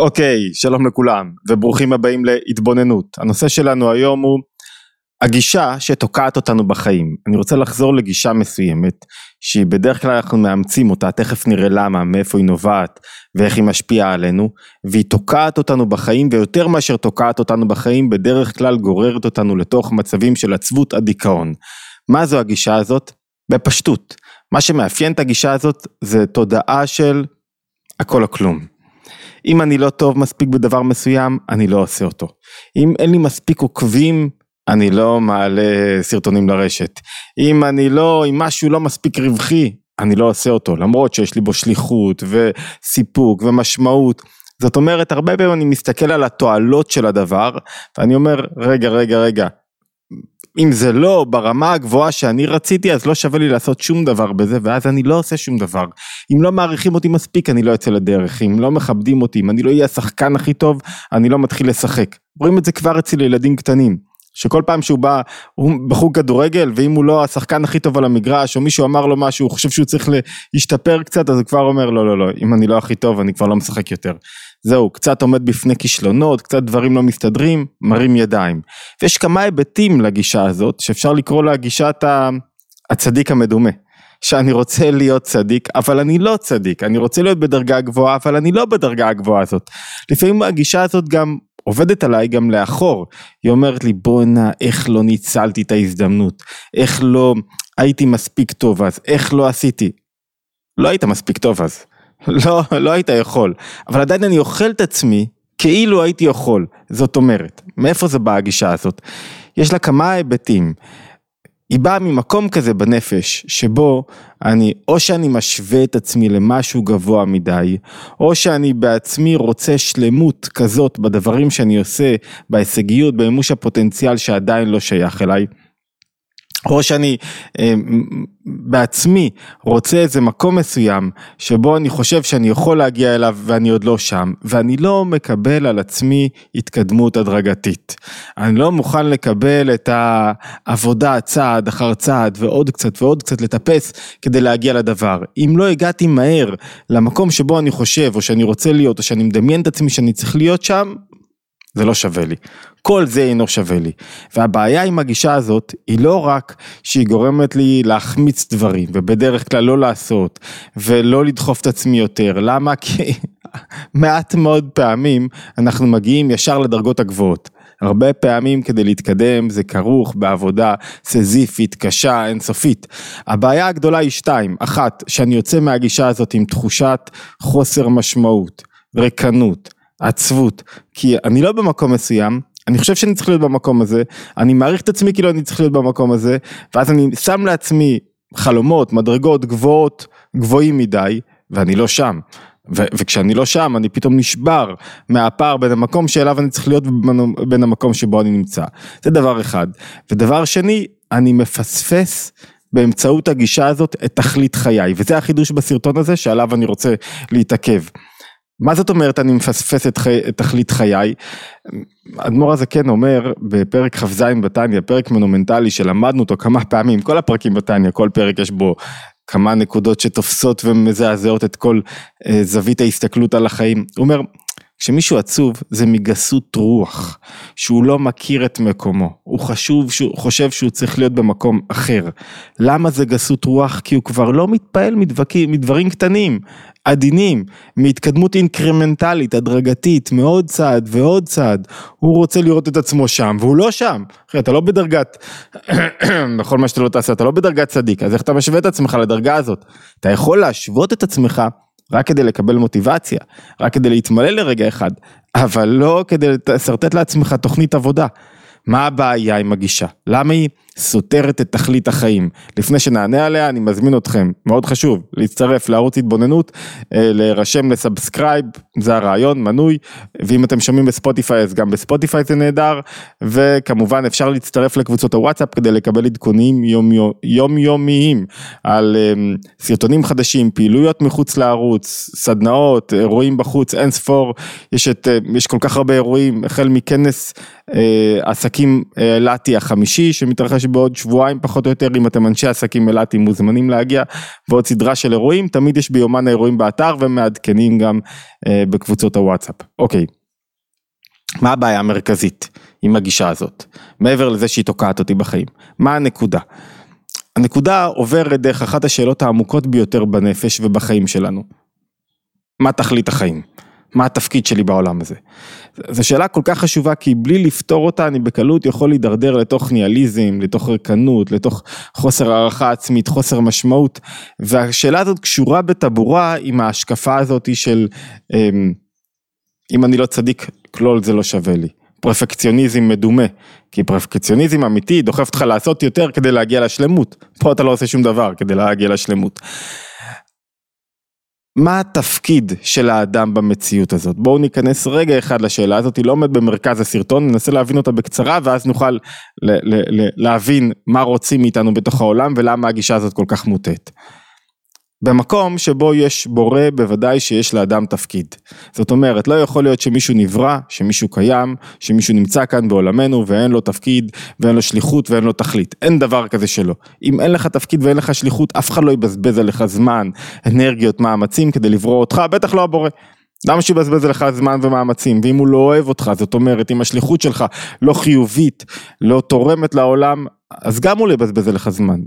אוקיי, שלום לכולם, וברוכים הבאים להתבוננות. הנושא שלנו היום הוא הגישה שתוקעת אותנו בחיים. אני רוצה לחזור לגישה מסוימת, שהיא בדרך כלל אנחנו מאמצים אותה, תכף נראה למה, מאיפה היא נובעת, ואיך היא משפיעה עלינו, והיא תוקעת אותנו בחיים, ויותר מאשר תוקעת אותנו בחיים, בדרך כלל גוררת אותנו לתוך מצבים של עצבות הדיכאון. מה זו הגישה הזאת? בפשטות. מה שמאפיין את הגישה הזאת, זה תודעה של הכל או כלום. אם אני לא טוב מספיק בדבר מסוים, אני לא עושה אותו. אם אין לי מספיק עוקבים, אני לא מעלה סרטונים לרשת. אם משהו לא מספיק רווחי, אני לא עושה אותו, למרות שיש לי בו שליחות וסיפוק ומשמעות. זאת אומרת, הרבה פעמים אני מסתכל על התועלות של הדבר, ואני אומר, רגע, אם זה לא ברמה הגבוהה שאני רציתי, אז לא שווה לי לעשות שום דבר בזה, ואז אני לא עושה שום דבר. אם לא מעריכים אותי מספיק, אני לא יוצא לדרך. אם לא מכבדים אותי, אם אני לא יהיה השחקן הכי טוב, אני לא מתחיל לשחק. רואים את זה כבר אצל ילדים קטנים, שכל פעם שהוא בא, הוא בחוג כדורגל, ואם הוא לא השחקן הכי טוב על המגרש, או מישהו אמר לו משהו, הוא חושב שהוא צריך להשתפר קצת, אז הוא כבר אומר, לא, אם אני לא הכי טוב, אני כבר לא משחק יותר. זהו, קצת עומד בפני כישלונות, קצת דברים לא מסתדרים, מרים ידיים. ויש כמה היבטים לגישה הזאת, שאפשר לקרוא לה גישת הצדיק המדומה. שאני רוצה להיות צדיק, אבל אני לא צדיק. אני רוצה להיות בדרגה גבוהה, אבל אני לא בדרגה הגבוהה הזאת. לפעמים הגישה הזאת גם עובדת עליי גם לאחור. היא אומרת לי, בונה, איך לא ניצלתי את ההזדמנות? איך לא הייתי מספיק טוב אז? איך לא עשיתי? לא היית מספיק טוב אז. לא היית יכול, אבל עדיין אני אוכל את עצמי, כאילו הייתי יכול, זאת אומרת, מאיפה זה באה הגישה הזאת? יש לה כמה היבטים, היא באה ממקום כזה בנפש, שבו אני, או שאני משווה את עצמי למשהו גבוה מדי, או שאני בעצמי רוצה שלמות כזאת, בדברים שאני עושה, בהישגיות, במימוש הפוטנציאל שעדיין לא שייך אליי, או שאני בעצמי רוצה איזה מקום מסוים, שבו אני חושב שאני יכול להגיע אליו, ואני עוד לא שם, ואני לא מקבל על עצמי התקדמות הדרגתית. אני לא מוכן לקבל את העבודה צעד אחר צעד, ועוד קצת לטפס, כדי להגיע לדבר. אם לא הגעתי מהר למקום שבו אני חושב, או שאני רוצה להיות, או שאני מדמיין את עצמי שאני צריך להיות שם, זה לא שווה לי. כל זה אינו שווה לי. והבעיה עם הגישה הזאת, היא לא רק שהיא גורמת לי להחמיץ דברים, ובדרך כלל לא לעשות, ולא לדחוף את עצמי יותר. למה? כי מעט מאוד פעמים, אנחנו מגיעים ישר לדרגות הגבוהות. הרבה פעמים כדי להתקדם, זה כרוך בעבודה סזיפית, קשה, אינסופית. הבעיה הגדולה היא שתיים. אחת, שאני יוצא מהגישה הזאת עם תחושת חוסר משמעות, ריקנות, עצבות, כי אני לא במקום מסוים, אני חושב שאני צריך להיות במקום הזה, אני מעריך את עצמי כאילו אני צריך להיות במקום הזה, ואז אני שם לעצמי חלומות, מדרגות גבוהות, גבוהים מדי, ואני לא שם. וכשאני לא שם, אני פתאום נשבר מהפער בין המקום שאליו אני צריך להיות, ובין המקום שבו אני נמצא. זה דבר אחד. ודבר שני, אני מפספס באמצעות הגישה הזאת את תכלית חיי, וזה החידוש בסרטון הזה שעליו אני רוצה להתעכב. מה זאת אומרת אני מפספס את תכלית חיי? אדמו"ר הזקן אומר בפרק כ"ז בתניא, פרק מונומנטלי שלמדנו אותו כמה פעמים, כל הפרקים בתניא, כל פרק יש בו כמה נקודות שתופסות ומזעזעות את כל זווית ההסתכלות על החיים. הוא אומר, כשמישהו עצוב זה מגסות רוח, שהוא לא מכיר את מקומו, הוא חושב שהוא צריך להיות במקום אחר. למה זה גסות רוח? כי הוא כבר לא מתפעל מדברים קטנים, עדינים, מהתקדמות אינקרמנטלית, הדרגתית, מאוד צעד ועוד צעד. הוא רוצה לראות את עצמו שם, והוא לא שם. אחרי, אתה לא בדרגת, בכל מה שאתה לא תעשה, אתה לא בדרגת צדיק, אז איך אתה משווה את עצמך לדרגה הזאת? אתה יכול להשוות את עצמך, רק כדי לקבל מוטיבציה, רק כדי להתמלא לרגע אחד, אבל לא כדי לסרטט לעצמך תוכנית עבודה. מה הבעיה עם הגישה? למה היא סותרת את תכלית החיים? לפני שנענה עליה, אני מזמין אתכם, מאוד חשוב, להצטרף לערוץ התבוננות, להירשם לסאבסקרייב, זה הרעיון, מנוי, ואם אתם שומעים בספוטיפיי, אז גם בספוטיפיי זה נהדר, וכמובן אפשר להצטרף לקבוצות הוואטסאפ, כדי לקבל עדכונים יומיומיים, על סרטונים חדשים, פעילויות מחוץ לערוץ, סדנאות, אירועים בחוץ, אין ספור, יש כל כך הרבה אירועים, החל מכנס עסקים לאתי החמישי, שמתרחש שבעוד שבועיים פחות או יותר, אם אתם אנשי עסקים אילתים מוזמנים להגיע, ועוד סדרה של אירועים, תמיד יש ביומן האירועים באתר, ומעדכנים גם בקבוצות הוואטסאפ. אוקיי, מה הבעיה המרכזית עם הגישה הזאת? מעבר לזה שהיא תוקעת אותי בחיים, מה הנקודה? הנקודה עוברת דרך אחת השאלות העמוקות ביותר בנפש ובחיים שלנו. מה תכלית החיים? מה התפקיד שלי בעולם הזה? זו שאלה כל כך חשובה, כי בלי לפתור אותה, אני בקלות יכול להידרדר לתוך ניאליזם, לתוך ריקנות, לתוך חוסר הערכה עצמית, חוסר משמעות, והשאלה הזאת קשורה בטבורה עם ההשקפה הזאת של, אם אני לא צדיק, כלול זה לא שווה לי. פרפקציוניזם מדומה, כי פרפקציוניזם אמיתי דוחף אותך לעשות יותר כדי להגיע לשלמות, פה אתה לא עושה שום דבר כדי להגיע לשלמות. מה התפקיד של האדם במציאות הזאת? בואו ניכנס רגע אחד לשאלה הזאת, היא לא עומד במרכז הסרטון, ננסה להבין אותה בקצרה, ואז נוכל להבין מה רוצים מאיתנו בתוך העולם, ולמה הגישה הזאת כל כך מוטעת. במקום שבו יש בורא, בוודאי שיש לאדם תפקיד. זאת אומרת, לא יכול להיות שמישהו נברא, שמישהו קיים, שמישהו נמצא כאן בעולמנו, ואין לו תפקיד, ואין לו שליחות, ואין לו תכלית. אין דבר כזה שלא. אם אין לך תפקיד ואין לך שליחות, אף אחד לא יבזבז עליך זמן, אנרגיות, מאמצים, כדי לברוא אותך, בטח לא הבורא. למה שיבזבז עליך זמן ומאמצים? ואם הוא לא אוהב אותך, זאת אומרת, אם השליחות שלך לא חיובית, לא תורמת לעולם, אז גם הוא לבזבז עליך זמן.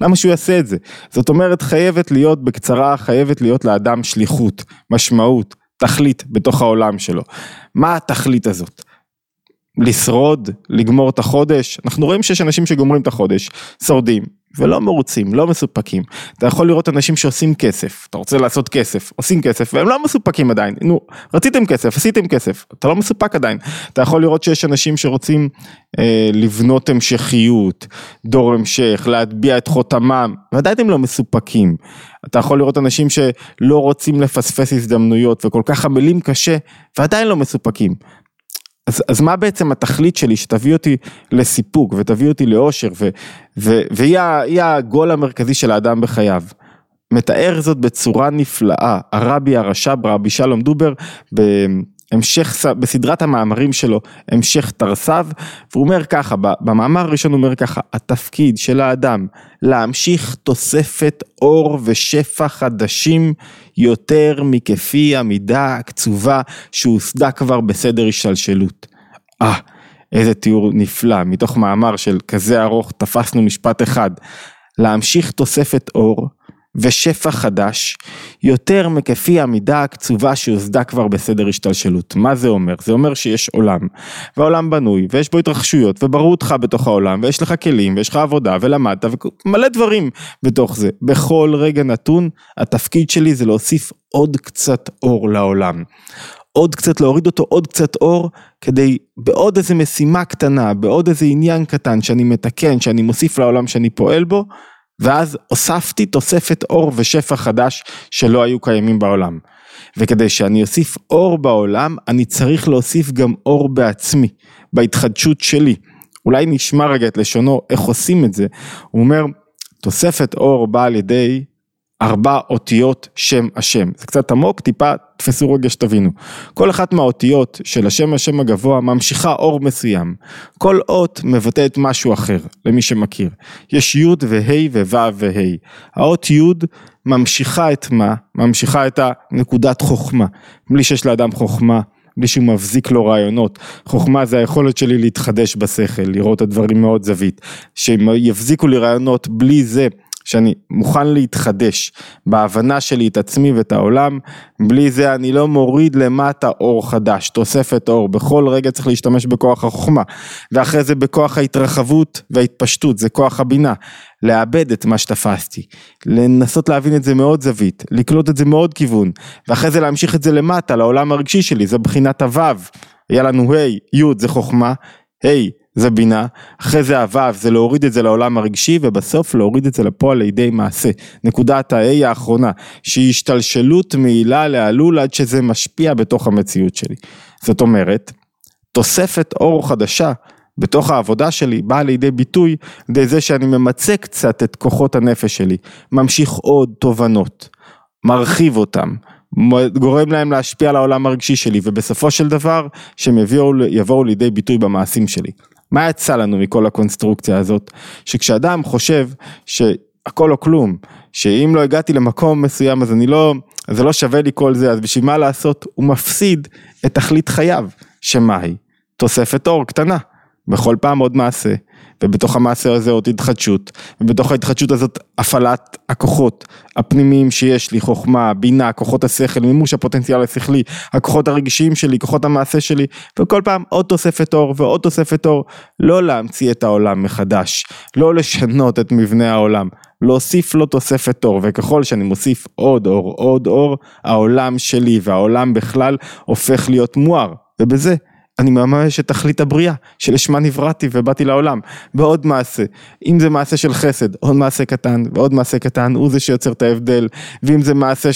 למה שהוא יעשה את זה? זאת אומרת, חייבת להיות בקצרה, חייבת להיות לאדם שליחות, משמעות, תכלית בתוך העולם שלו. מה התכלית הזאת? לשרוד, לגמור את החודש. אנחנו רואים שיש אנשים שגומרים את החודש, שורדים. ולא מרוצים, לא מסופקים. אתה יכול לראות אנשים שעושים כסף, אתה רוצה לעשות כסף, עושים כסף, והם לא מסופקים עדיין. נו, רציתם כסף, עשיתם כסף, אתה לא מסופק עדיין. אתה יכול לראות שיש אנשים שרוצים לבנות המשכיות, דור המשך, להטביע את חותמם, ועדיין הם לא מסופקים. אתה יכול לראות אנשים שלא רוצים לפספס הזדמנויות, וכל כך עמלים קשה, ועדיין לא מסופקים. אז מה בעצם התכלית שלי שתביא אותי לסיפוק ותביא אותי לאושר והיא הגול המרכזי של האדם בחייו? מתאר זאת בצורה נפלאה הרבי הרש"ב, רבי שלום דובר, בסדרת המאמרים שלו, המשך תרסיו, והוא אומר ככה, במאמר הראשון הוא אומר ככה, התפקיד של האדם להמשיך תוספת אור ושפע חדשים יותר מכפי המידה הקצובה שהוסדה כבר בסדר השתלשלות. איזה תיאור נפלא, מתוך מאמר של כזה ארוך תפסנו משפט אחד, להמשיך תוספת אור ושפע חדש, יותר מכפי המידה הקצובה שהוסדה כבר בסדר השתלשלות. מה זה אומר? זה אומר שיש עולם, והעולם בנוי, ויש בו התרחשויות, וברור אותך בתוך העולם, ויש לך כלים, ויש לך עבודה, ולמדת, ומלא דברים בתוך זה. בכל רגע נתון, התפקיד שלי זה להוסיף עוד קצת אור לעולם. עוד קצת, להוריד אותו עוד קצת אור, כדי בעוד איזו משימה קטנה, בעוד איזה עניין קטן שאני מתקן, שאני מוסיף לעולם שאני פועל בו, ואז הוספתי תוספת אור ושפע חדש שלא היו קיימים בעולם. וכדי שאני אוסיף אור בעולם, אני צריך להוסיף גם אור בעצמי, בהתחדשות שלי. אולי נשמע רגע את לשונו, איך עושים את זה? הוא אומר, תוספת אור באה על ידי 4 אותיות שם השם. זה קצת עמוק, טיפה תפסו רגע שתבינו. כל אחת מהאותיות של השם הגבוה ממשיכה אור מסוים. כל אות מבטאת משהו אחר, למי שמכיר. יש י' וה' וו' וה'. האות י' ממשיכה את מה? ממשיכה את הנקודת חוכמה. בלי שיש לאדם חוכמה, בלי שהוא מבזיק לו רעיונות. חוכמה זה היכולת שלי להתחדש בשכל, לראות את הדברים מאוד זווית. שיבזיקו לי רעיונות בלי זה, שאני מוכן להתחדש בהבנה שלי את עצמי ואת העולם, בלי זה אני לא מוריד למטה אור חדש, תוספת אור, בכל רגע צריך להשתמש בכוח החוכמה, ואחרי זה בכוח ההתרחבות וההתפשטות, זה כוח הבינה, לאבד את מה שתפסתי, לנסות להבין את זה מאוד זווית, לקלוט את זה מאוד כיוון, ואחרי זה להמשיך את זה למטה, לעולם הרגשי שלי, זה בחינת הוו, היה לנו היי, יוד זה חוכמה, היי, זה בינה, אחרי זה הוו, זה להוריד את זה לעולם הרגשי, ובסוף להוריד את זה לפועל לידי מעשה. נקודת ה-A האחרונה, שהיא השתלשלות מעילה לעלול, עד שזה משפיע בתוך המציאות שלי. זאת אומרת, תוספת אור חדשה, בתוך העבודה שלי, באה לידי ביטוי, לידי זה שאני ממצה קצת את כוחות הנפש שלי, ממשיך עוד תובנות, מרחיב אותם, גורם להם להשפיע על העולם הרגשי שלי, ובסופו של דבר, שהם יבואו לידי ביטוי במעשים שלי. מה יצא לנו מכל הקונסטרוקציה הזאת? שכשאדם חושב שהכל או כלום, שאם לא הגעתי למקום מסוים, אז זה לא שווה לי כל זה, אז בשביל מה לעשות? הוא מפסיד את תכלית חייו, שמה היא? תוספת אור קטנה, בכל פעם עוד מעשה, ובתוך המעשה הזה עוד התחדשות, ובתוך ההתחדשות הזאת הפעלת הכוחות הפנימיים שיש לי, חוכמה, בינה, כוחות השכל, מימוש הפוטנציאל השכלי, הכוחות הרגישיים שלי, כוחות המעשה שלי, וכל פעם עוד תוספת אור ועוד תוספת אור, לא להמציא את העולם מחדש, לא לשנות את מבנה העולם, להוסיף לו תוספת אור, וככל שאני מוסיף עוד אור, עוד אור, העולם שלי והעולם בכלל הופך להיות מואר, ובזה אני ממש שתכלית הבריאה, שלשמה נבראתי ובאתי לעולם, בעוד מעשה, אם זה מעשה של חסד, עוד מעשה קטן, ועוד מעשה קטן, הוא זה שיוצר את ההבדל, ואם זה מעשה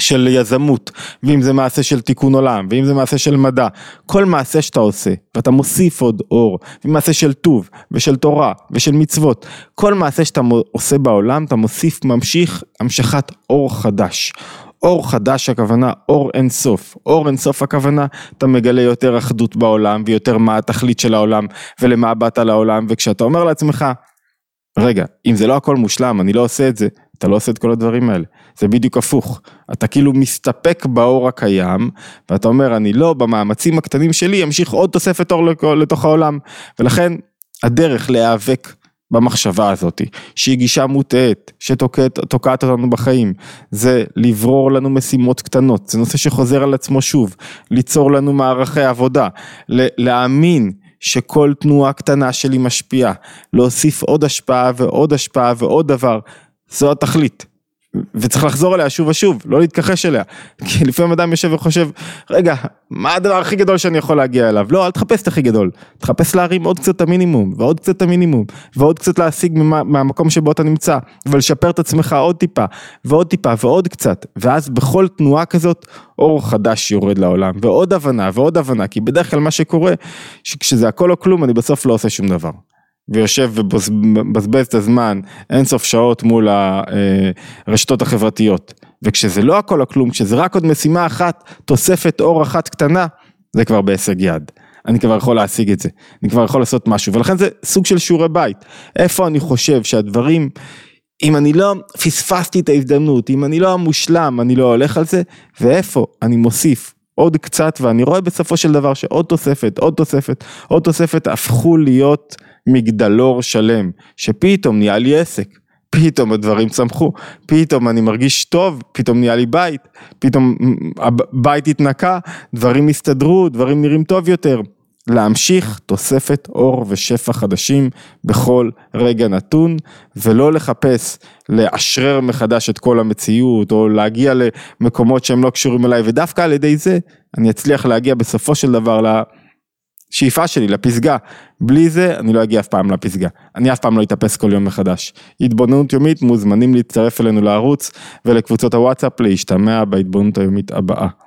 של יזמות, ואם זה מעשה של תיקון עולם, ואם זה מעשה של מדע, כל מעשה שאתה עושה, ואתה מוסיף עוד אור, ומעשה של טוב, ושל תורה, ושל מצוות, כל מעשה שאתה עושה בעולם, אתה מוסיף ממשיך, המשכת אור חדש, אור חדש הכוונה, אור אין סוף. אור אין סוף הכוונה, אתה מגלה יותר אחדות בעולם, ויותר מה התכלית של העולם, ולמה באת לעולם, וכשאתה אומר לעצמך, רגע, אם זה לא הכל מושלם, אני לא עושה את זה, אתה לא עושה את כל הדברים האלה. זה בדיוק הפוך. אתה כאילו מסתפק באור הקיים, ואתה אומר, אני לא, במאמצים הקטנים שלי, אמשיך עוד תוספת אור לתוך העולם, ולכן הדרך להיאבק במחשבה הזאת, שהיא גישה מוטעת, שתוקעת אותנו בחיים, זה לברור לנו משימות קטנות, זה נושא שחוזר על עצמו שוב, ליצור לנו מערכי עבודה, להאמין שכל תנועה קטנה שלי משפיעה, להוסיף עוד השפעה ועוד השפעה ועוד דבר, זו התכלית. וצריך לחזור אליה שוב ושוב, לא להתכחש אליה, כי לפעמים אדם יושב וחושב, רגע, מה הדבר הכי גדול שאני יכול להגיע אליו? לא, אל תחפש את הכי גדול, תחפש להרים עוד קצת המינימום, ועוד קצת המינימום, ועוד קצת להשיג מהמקום שבו אתה נמצא, ולשפר את עצמך עוד טיפה, ועוד טיפה, ועוד קצת, ואז בכל תנועה כזאת, אור חדש יורד לעולם, ועוד הבנה, ועוד הבנה, כי בדרך כלל מה שקורה, שכשזה הכל או כלום, אני בסוף לא עושה שום דבר. ויושב ובזבז את הזמן אינסוף שעות מול הרשתות החברתיות, וכשזה לא הכל או כלום, כשזה רק עוד משימה אחת, תוספת אור אחת קטנה, זה כבר בהישג יד, אני כבר יכול להשיג את זה, אני כבר יכול לעשות משהו, ולכן זה סוג של שיעורי בית, איפה אני חושב שהדברים, אם אני לא פספסתי את ההזדמנות, אם אני לא מושלם, אני לא הולך על זה, ואיפה אני מוסיף עוד קצת, ואני רואה בסופו של דבר שעוד תוספת, עוד תוספת, עוד תוספת, הפכו להיות מגדלור שלם, שפתאום נהיה לי עסק, פתאום הדברים צמחו, פתאום אני מרגיש טוב, פתאום נהיה לי בית, פתאום הבית התנקה, דברים הסתדרו, דברים נראים טוב יותר, להמשיך תוספת אור ושפע חדשים בכל רגע נתון, ולא לחפש לאשרר מחדש את כל המציאות, או להגיע למקומות שהם לא קשורים אליי, ודווקא על ידי זה, אני אצליח להגיע בסופו של דבר לשאיפה שלי, לפסגה, בלי זה אני לא אגיע אף פעם לפסגה, אני אף פעם לא אתאפס כל יום מחדש. התבוננות יומית, מוזמנים להצטרף אלינו לערוץ, ולקבוצות הוואטסאפ להשתמע בהתבוננות היומית הבאה.